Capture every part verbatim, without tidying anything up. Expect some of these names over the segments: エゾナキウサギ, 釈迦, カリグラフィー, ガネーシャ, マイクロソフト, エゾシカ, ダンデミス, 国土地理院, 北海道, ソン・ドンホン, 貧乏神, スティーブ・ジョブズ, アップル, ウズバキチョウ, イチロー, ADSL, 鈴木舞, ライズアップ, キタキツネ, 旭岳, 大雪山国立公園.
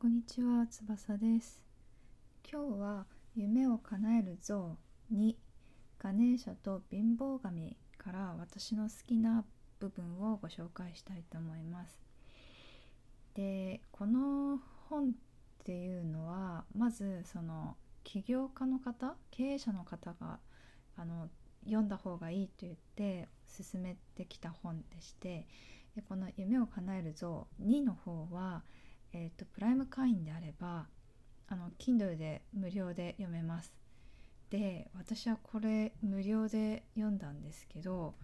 こんにちは、翼です。今日は夢を叶える像にガネーシャと貧乏神から私の好きな部分をご紹介したいと思います。で、この本っていうのはまずその起業家の方、経営者の方があの読んだ方がいいと言って勧めてきた本でして、でこの夢を叶える像にの方はえーと、プライム会員であればあの Kindle で無料で読めます。で、私はこれ無料で読んだんですけど、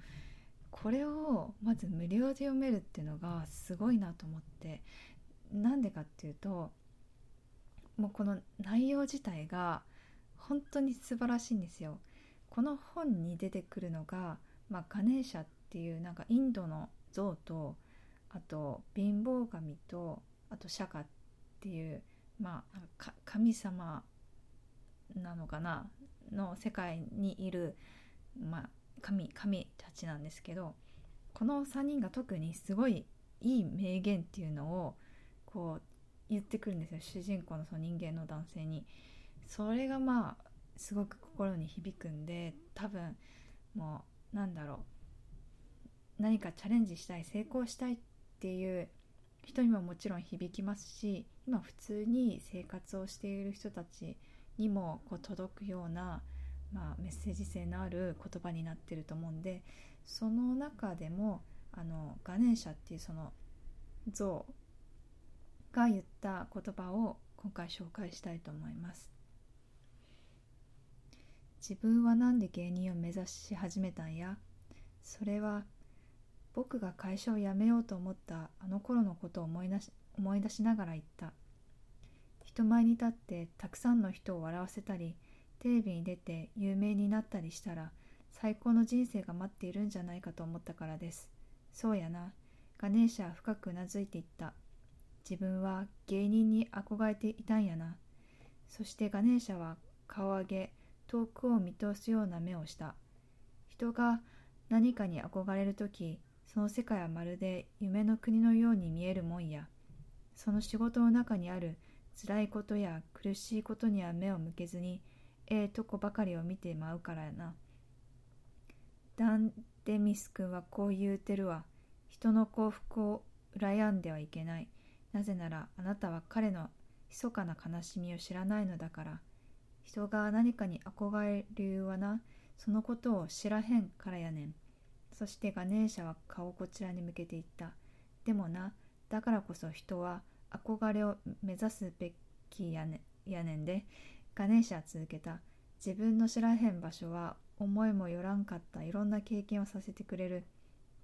これをまず無料で読めるっていうのがすごいなと思って、なんでかっていうと、もうこの内容自体が本当に素晴らしいんですよ。この本に出てくるのが、まあ、ガネーシャっていうなんかインドの像と、あと貧乏神と、あと釈迦っていう、まあ、神様なのかなの世界にいる、まあ、神、神たちなんですけど、このさんにんが特にすごいいい名言っていうのをこう言ってくるんですよ、主人公のその人間の男性に。それがまあすごく心に響くんで、多分もうなんだろう、何かチャレンジしたい、成功したいっていう人にももちろん響きますし、今普通に生活をしている人たちにもこう届くような、まあ、メッセージ性のある言葉になっていると思うんで、その中でもあのガネーシャっていうその像が言った言葉を今回紹介したいと思います。自分はなんで芸人を目指し始めたんや。それは僕が会社を辞めようと思ったあの頃のことを思い出し、思い出しながら言った。人前に立ってたくさんの人を笑わせたり、テレビに出て有名になったりしたら、最高の人生が待っているんじゃないかと思ったからです。そうやな。ガネーシャは深くうなずいていった。自分は芸人に憧れていたんやな。そしてガネーシャは顔を上げ、遠くを見通すような目をした。人が何かに憧れるとき、その世界はまるで夢の国のように見えるもんや。その仕事の中にある辛いことや苦しいことには目を向けずに、ええとこばかりを見てまうからやな。ダンデミス君はこう言うてるわ。人の幸福を羨んではいけない。なぜならあなたは彼の密かな悲しみを知らないのだから。人が何かに憧れる理由はな、そのことを知らへんからやねん。そしてガネーシャは顔をこちらに向けていった。でもな、だからこそ人は憧れを目指すべきやね、やねんで。ガネーシャは続けた。自分の知らへん場所は思いもよらんかったいろんな経験をさせてくれる。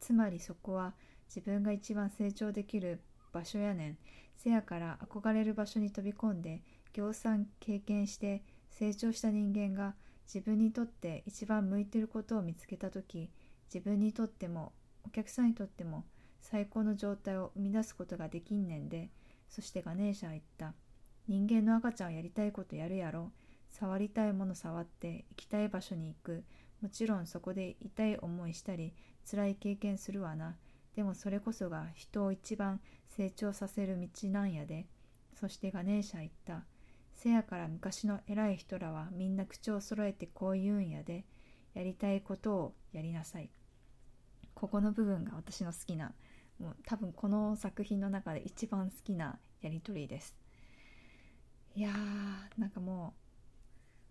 つまりそこは自分が一番成長できる場所やねん。せやから憧れる場所に飛び込んで、ぎょうさん経験して成長した人間が自分にとって一番向いてることを見つけたとき、自分にとってもお客さんにとっても最高の状態を生み出すことができんねんで。そしてガネーシャは言った。人間の赤ちゃんはやりたいことやるやろ。触りたいもの触って行きたい場所に行く。もちろんそこで痛い思いしたり辛い経験するわな。でもそれこそが人を一番成長させる道なんやで。そしてガネーシャは言った。せやから昔の偉い人らはみんな口を揃えてこう言うんやで。やりたいことをやりなさい。ここの部分が私の好きな、もう多分この作品の中で一番好きなやり取りです。いやー、なんかも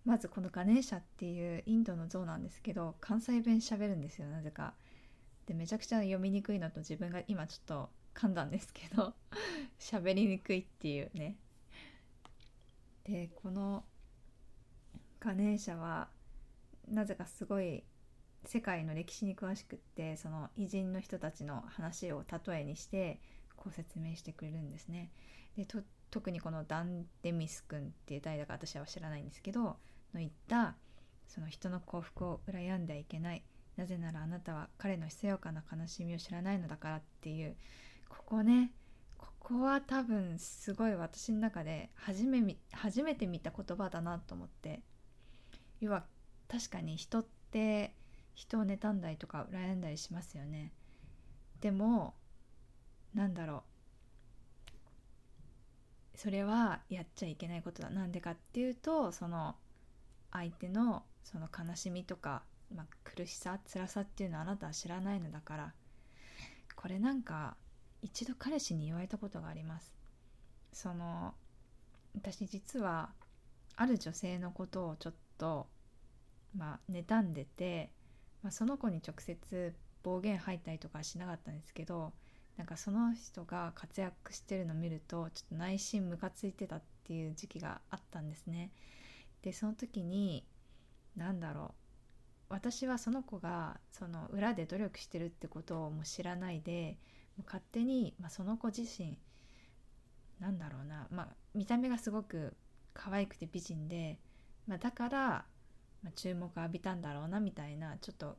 うまずこのガネーシャっていうインドの像なんですけど、関西弁喋るんですよ、なぜか。で、めちゃくちゃ読みにくいのと、自分が今ちょっと噛んだんですけど喋りにくいっていうね。で、このガネーシャはなぜかすごい世界の歴史に詳しくって、その偉人の人たちの話を例えにしてこう説明してくれるんですね。でと特にこのダンデミス君っていう誰だか私は知らないんですけどの言った、その人の幸福を羨んではいけない、なぜならあなたは彼のひそやかな悲しみを知らないのだからっていう、ここね、ここは多分すごい私の中で初めみ初めて見た言葉だなと思って。要は確かに人って人を妬んだりとか羨んだりしますよね。でもなんだろう、それはやっちゃいけないことだ。なんでかっていうと、その相手のその悲しみとか、まあ、苦しさ、辛さっていうのはあなたは知らないのだから。これなんか一度彼氏に言われたことがあります。その私実はある女性のことをちょっとまあ妬んでて、まあ、その子に直接暴言吐いたりとかはしなかったんですけど、なんかその人が活躍してるのを見るとちょっと内心ムカついてたっていう時期があったんですね。でその時になんだろう、私はその子がその裏で努力してるってことをもう知らないで、もう勝手に、まあ、その子自身なんだろうな、まあ、見た目がすごく可愛くて美人で、まあ、だから注目浴びたんだろうなみたいな、ちょっと、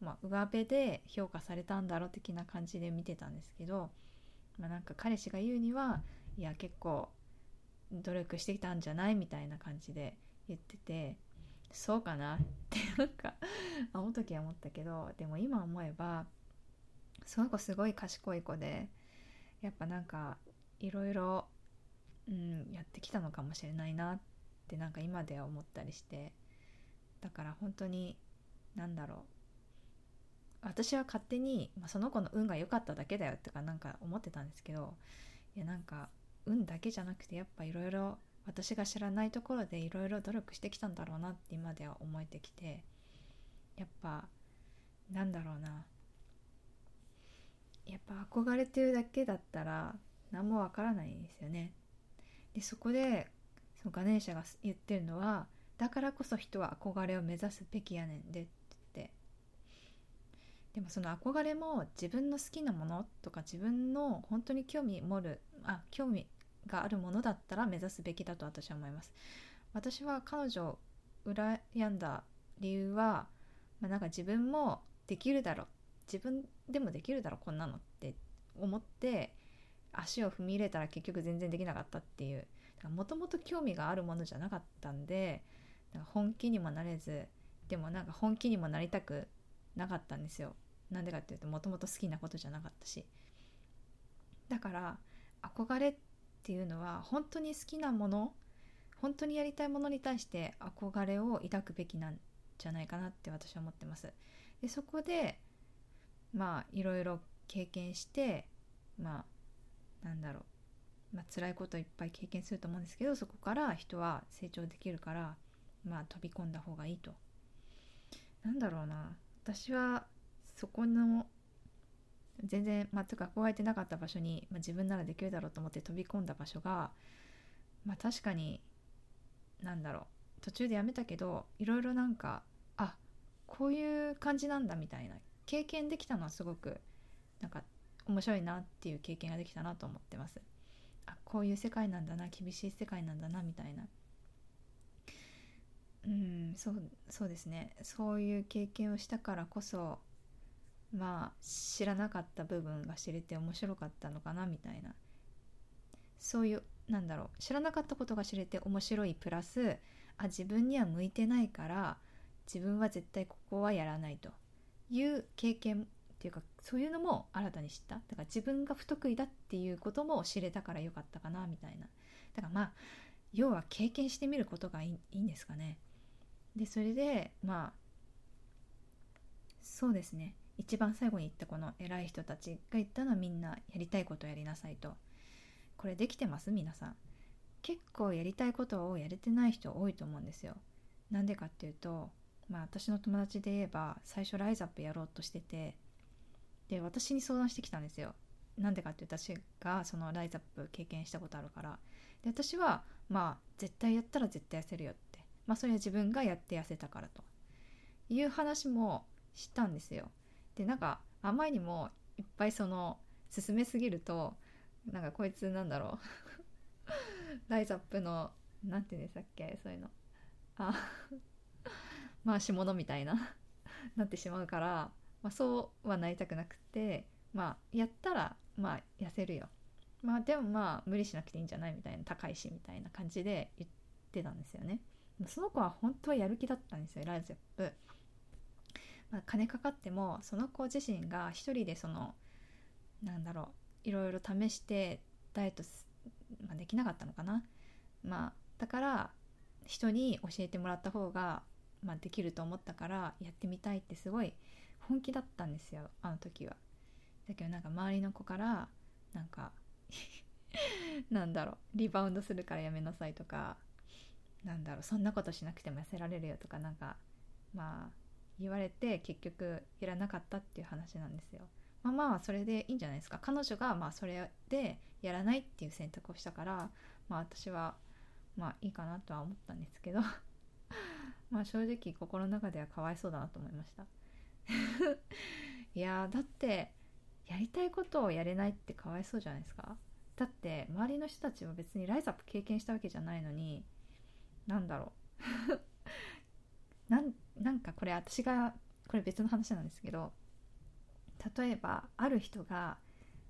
まあ、上辺で評価されたんだろう的な感じで見てたんですけど、まあ、なんか彼氏が言うには、いや結構努力してきたんじゃないみたいな感じで言ってて、そうかなってなんかあの時は思ったけど、でも今思えばその子すごい賢い子で、やっぱなんかいろいろ、うん、やってきたのかもしれないなってなんか今では思ったりして、だから本当になんだろう、私は勝手に、まあ、その子の運が良かっただけだよとかなんか思ってたんですけど、いやなんか運だけじゃなくてやっぱいろいろ私が知らないところでいろいろ努力してきたんだろうなって今では思えてきて、やっぱなんだろうな、やっぱ憧れてるだけだったら何もわからないんですよね。でそこでそのガネーシャが言ってるのは、だからこそ人は憧れを目指すべきやねんでって言って、でもその憧れも自分の好きなものとか自分の本当に興味持るあ興味があるものだったら目指すべきだと私は思います。私は彼女を羨んだ理由は、まあ、なんか自分もできるだろう、自分でもできるだろうこんなのって思って足を踏み入れたら結局全然できなかったっていう、もともと興味があるものじゃなかったんで、なんか本気にもなれず、でもなんか本気にもなりたくなかったんですよ。なんでかっていうと、もともと好きなことじゃなかったし、だから憧れっていうのは本当に好きなもの、本当にやりたいものに対して憧れを抱くべきなんじゃないかなって私は思ってます。でそこでまあいろいろ経験して、まあなんだろう、まあ辛いことをいっぱい経験すると思うんですけど、そこから人は成長できるから、まあ飛び込んだ方がいいと。なんだろうな、私はそこの全然まあとか憧れてなかった場所に、まあ、自分ならできるだろうと思って飛び込んだ場所が、まあ確かになんだろう、途中でやめたけど、いろいろなんかあこういう感じなんだみたいな。経験できたのはすごくなんか面白いなっていう経験ができたなと思ってます。あこういう世界なんだな、厳しい世界なんだなみたいな、うんそう、そうですね、そういう経験をしたからこそまあ知らなかった部分が知れて面白かったのかなみたいな、そういうなんだろう、知らなかったことが知れて面白いプラス、あ自分には向いてないから自分は絶対ここはやらないという経験っていうか、そういうのも新たに知った。だから自分が不得意だっていうことも知れたからよかったかなみたいな。だからまあ要は経験してみることがいい、いいんですかね。でそれでまあそうですね、一番最後に言ったこの偉い人たちが言ったのは、みんなやりたいことをやりなさいと。これできてます皆さん。結構やりたいことをやれてない人多いと思うんですよ。なんでかっていうと、まあ、私の友達で言えば最初ライズアップやろうとしてて、で私に相談してきたんですよ。なんでかって私がそのライズアップ経験したことあるから。で私はまあ絶対やったら絶対痩せるよって、まあそれは自分がやって痩せたからという話もしたんですよ。でなんかあまりにもいっぱいその進めすぎると、なんかこいつなんだろうライズアップのなんていうんでしたっけ、そういうのあまあ下のみたいななってしまうから、まあ、そうはなりたくなくて、まあやったらまあ痩せるよ、まあでもまあ無理しなくていいんじゃないみたいな、高いしみたいな感じで言ってたんですよね。その子は本当はやる気だったんですよ、ライズアップ。まあ、金かかってもその子自身が一人でそのなんだろういろいろ試してダイエットができなかったのかな。まあだから人に教えてもらった方が、まあ、できると思ったからやってみたいってすごい本気だったんですよ、あの時は。だけどなんか周りの子からなんかなんだろう、リバウンドするからやめなさいとか、なんだろう、そんなことしなくても痩せられるよとか、なんかまあ言われて結局やらなかったっていう話なんですよ。まあまあそれでいいんじゃないですか。彼女がまあそれでやらないっていう選択をしたから、まあ私はまあいいかなとは思ったんですけどまあ正直心の中ではかわいそうだなと思いましたいやだってやりたいことをやれないってかわいそうじゃないですか。だって周りの人たちは別にライザップ経験したわけじゃないのに、なんだろうな, んなんかこれ私がこれ別の話なんですけど、例えばある人が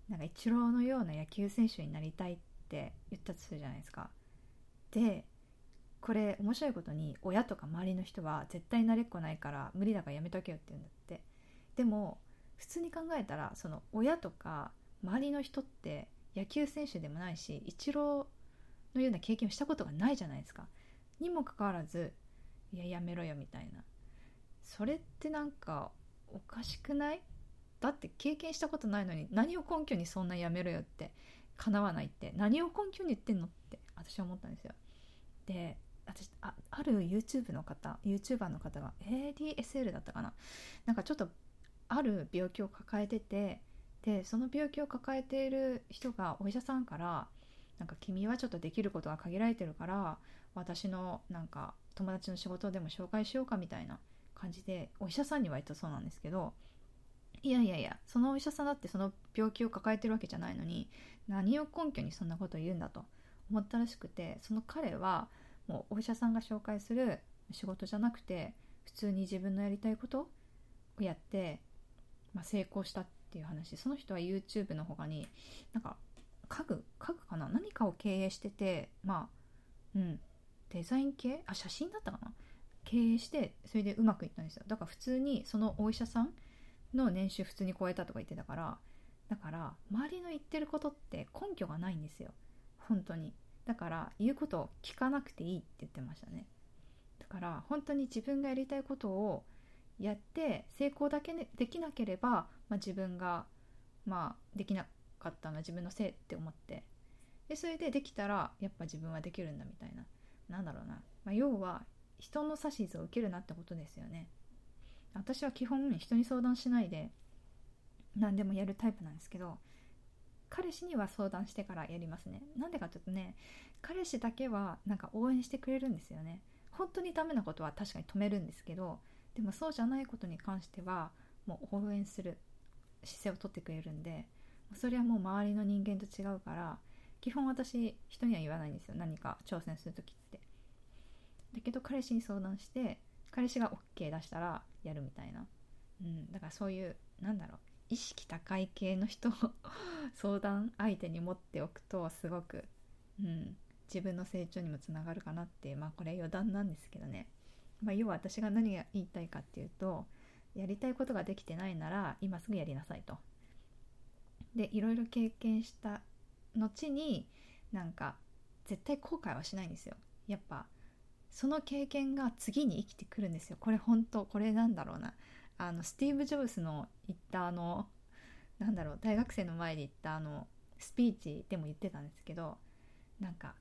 なんかイチローのような野球選手になりたいって言ったとするじゃないですか。でこれ面白いことに親とか周りの人は絶対慣れっこないから無理だからやめとけよって言うんだって。でも普通に考えたらその親とか周りの人って野球選手でもないしイチローのような経験をしたことがないじゃないですか。にもかかわらずいややめろよみたいな、それってなんかおかしくない？だって経験したことないのに何を根拠にそんなやめろよって叶わないって何を根拠に言ってんのって私は思ったんですよ。で私 あ, ある YouTube の方 YouTuber の方が エーディーエスエル だったかな、なんかちょっとある病気を抱えてて、でその病気を抱えている人がお医者さんからなんか君はちょっとできることが限られてるから私のなんか友達の仕事でも紹介しようかみたいな感じでお医者さんには言ったそうなんですけど、いやいやいやそのお医者さんだってその病気を抱えてるわけじゃないのに何を根拠にそんなことを言うんだと思ったらしくて、その彼はもうお医者さんが紹介する仕事じゃなくて普通に自分のやりたいことをやって、まあ、成功したっていう話。その人は YouTube の他になんか家具家具かな何かを経営してて、まあうんデザイン系あ写真だったかな経営して、それでうまくいったんですよ。だから普通にそのお医者さんの年収普通に超えたとか言ってたから、だから周りの言ってることって根拠がないんですよ本当に。だから言うことを聞かなくていいって言ってましたね。だから本当に自分がやりたいことをやって成功だけ、ね、できなければ、まあ、自分が、まあ、できなかったのは自分のせいって思って、でそれでできたらやっぱ自分はできるんだみたいな、なんだろうな、まあ、要は人の指図を受けるなってことですよね。私は基本人に相談しないで何でもやるタイプなんですけど、彼氏には相談してからやりますね。なんでかちょっとね、彼氏だけはなんか応援してくれるんですよね。本当にダメなことは確かに止めるんですけど、でもそうじゃないことに関してはもう応援する姿勢をとってくれるんで、それはもう周りの人間と違うから基本私人には言わないんですよ、何か挑戦するときって。だけど彼氏に相談して彼氏が OK 出したらやるみたいな、うん、だからそういうなんだろう意識高い系の人を相談相手に持っておくとすごく、うん、自分の成長にもつながるかなって、まあ、これ余談なんですけどね、まあ、要は私が何が言いたいかっていうと、やりたいことができてないなら今すぐやりなさいと。でいろいろ経験した後になんか絶対後悔はしないんですよ。やっぱその経験が次に生きてくるんですよ。これ本当これなんだろうな、あのスティーブ・ジョブズの言ったあのなんだろう大学生の前で言ったあのスピーチでも言ってたんですけど、なんか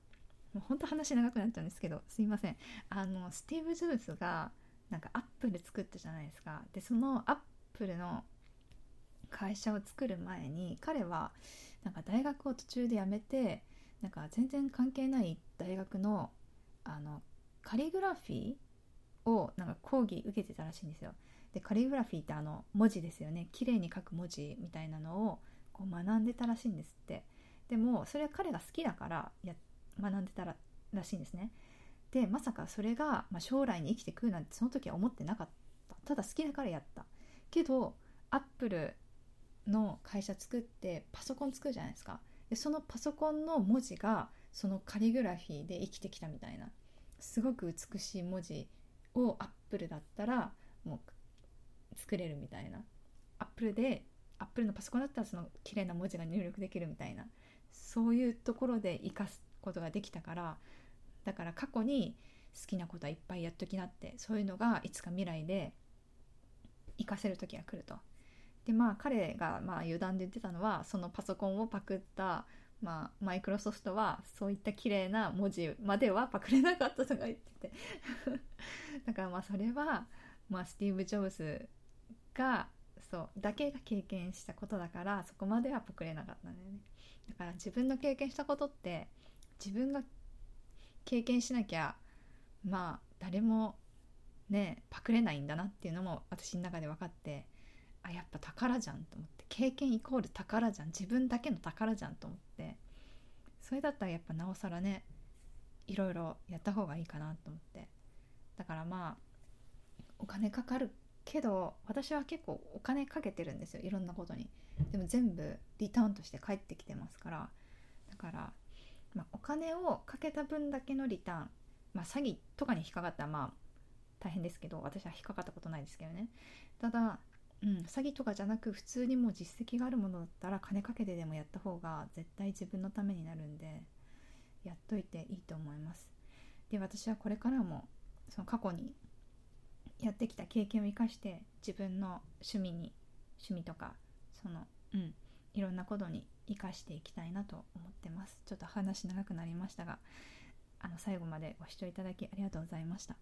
もう本当話長くなっちゃうんですけどすいません、あのスティーブ・ジョブズがなんかアップル作ったじゃないですか。でそのアップルの会社を作る前に彼はなんか大学を途中で辞めて、なんか全然関係ない大学のあのカリグラフィーをなんか講義受けてたらしいんですよ。でカリグラフィーってあの文字ですよね、綺麗に書く文字みたいなのをこう学んでたらしいんですって。でもそれは彼が好きだからや学んでたらしいんですね。でまさかそれが、まあ、将来に生きてくるなんてその時は思ってなかった。ただ好きだからやったけど、アップルの会社作ってパソコン作るじゃないですか。でそのパソコンの文字がそのカリグラフィーで生きてきたみたいな、すごく美しい文字をアップルだったらもう作れるみたいな、アップルでアップルのパソコンだったらその綺麗な文字が入力できるみたいな、そういうところで生かすことができたから、だから過去に好きなことはいっぱいやっときなって、そういうのがいつか未来で生かせる時が来ると。でまあ彼がまあ余談で言ってたのは、そのパソコンをパクったまあマイクロソフトはそういった綺麗な文字まではパクれなかったとか言っててだからまあそれはまあスティーブ・ジョブズがそうだけが経験したことだから、そこまではパクれなかったんだよね。だから自分の経験したことって自分が経験しなきゃまあ誰もねパクれないんだなっていうのも私の中で分かって、あやっぱ宝じゃんと思って、経験イコール宝じゃん、自分だけの宝じゃんと思って、それだったらやっぱなおさらねいろいろやった方がいいかなと思って。だからまあお金かかるけど、私は結構お金かけてるんですよ、いろんなことに。でも全部リターンとして返ってきてますから、だから、まあ、お金をかけた分だけのリターン、まあ、詐欺とかに引っかかったらまあ大変ですけど、私は引っかかったことないですけどね。ただうん、詐欺とかじゃなく普通にもう実績があるものだったら金かけてでもやった方が絶対自分のためになるんで、やっといていいと思います。で私はこれからもその過去にやってきた経験を生かして、自分の趣味に趣味とかその、うん、いろんなことに生かしていきたいなと思ってます。ちょっと話長くなりましたが、あの最後までご視聴いただきありがとうございました。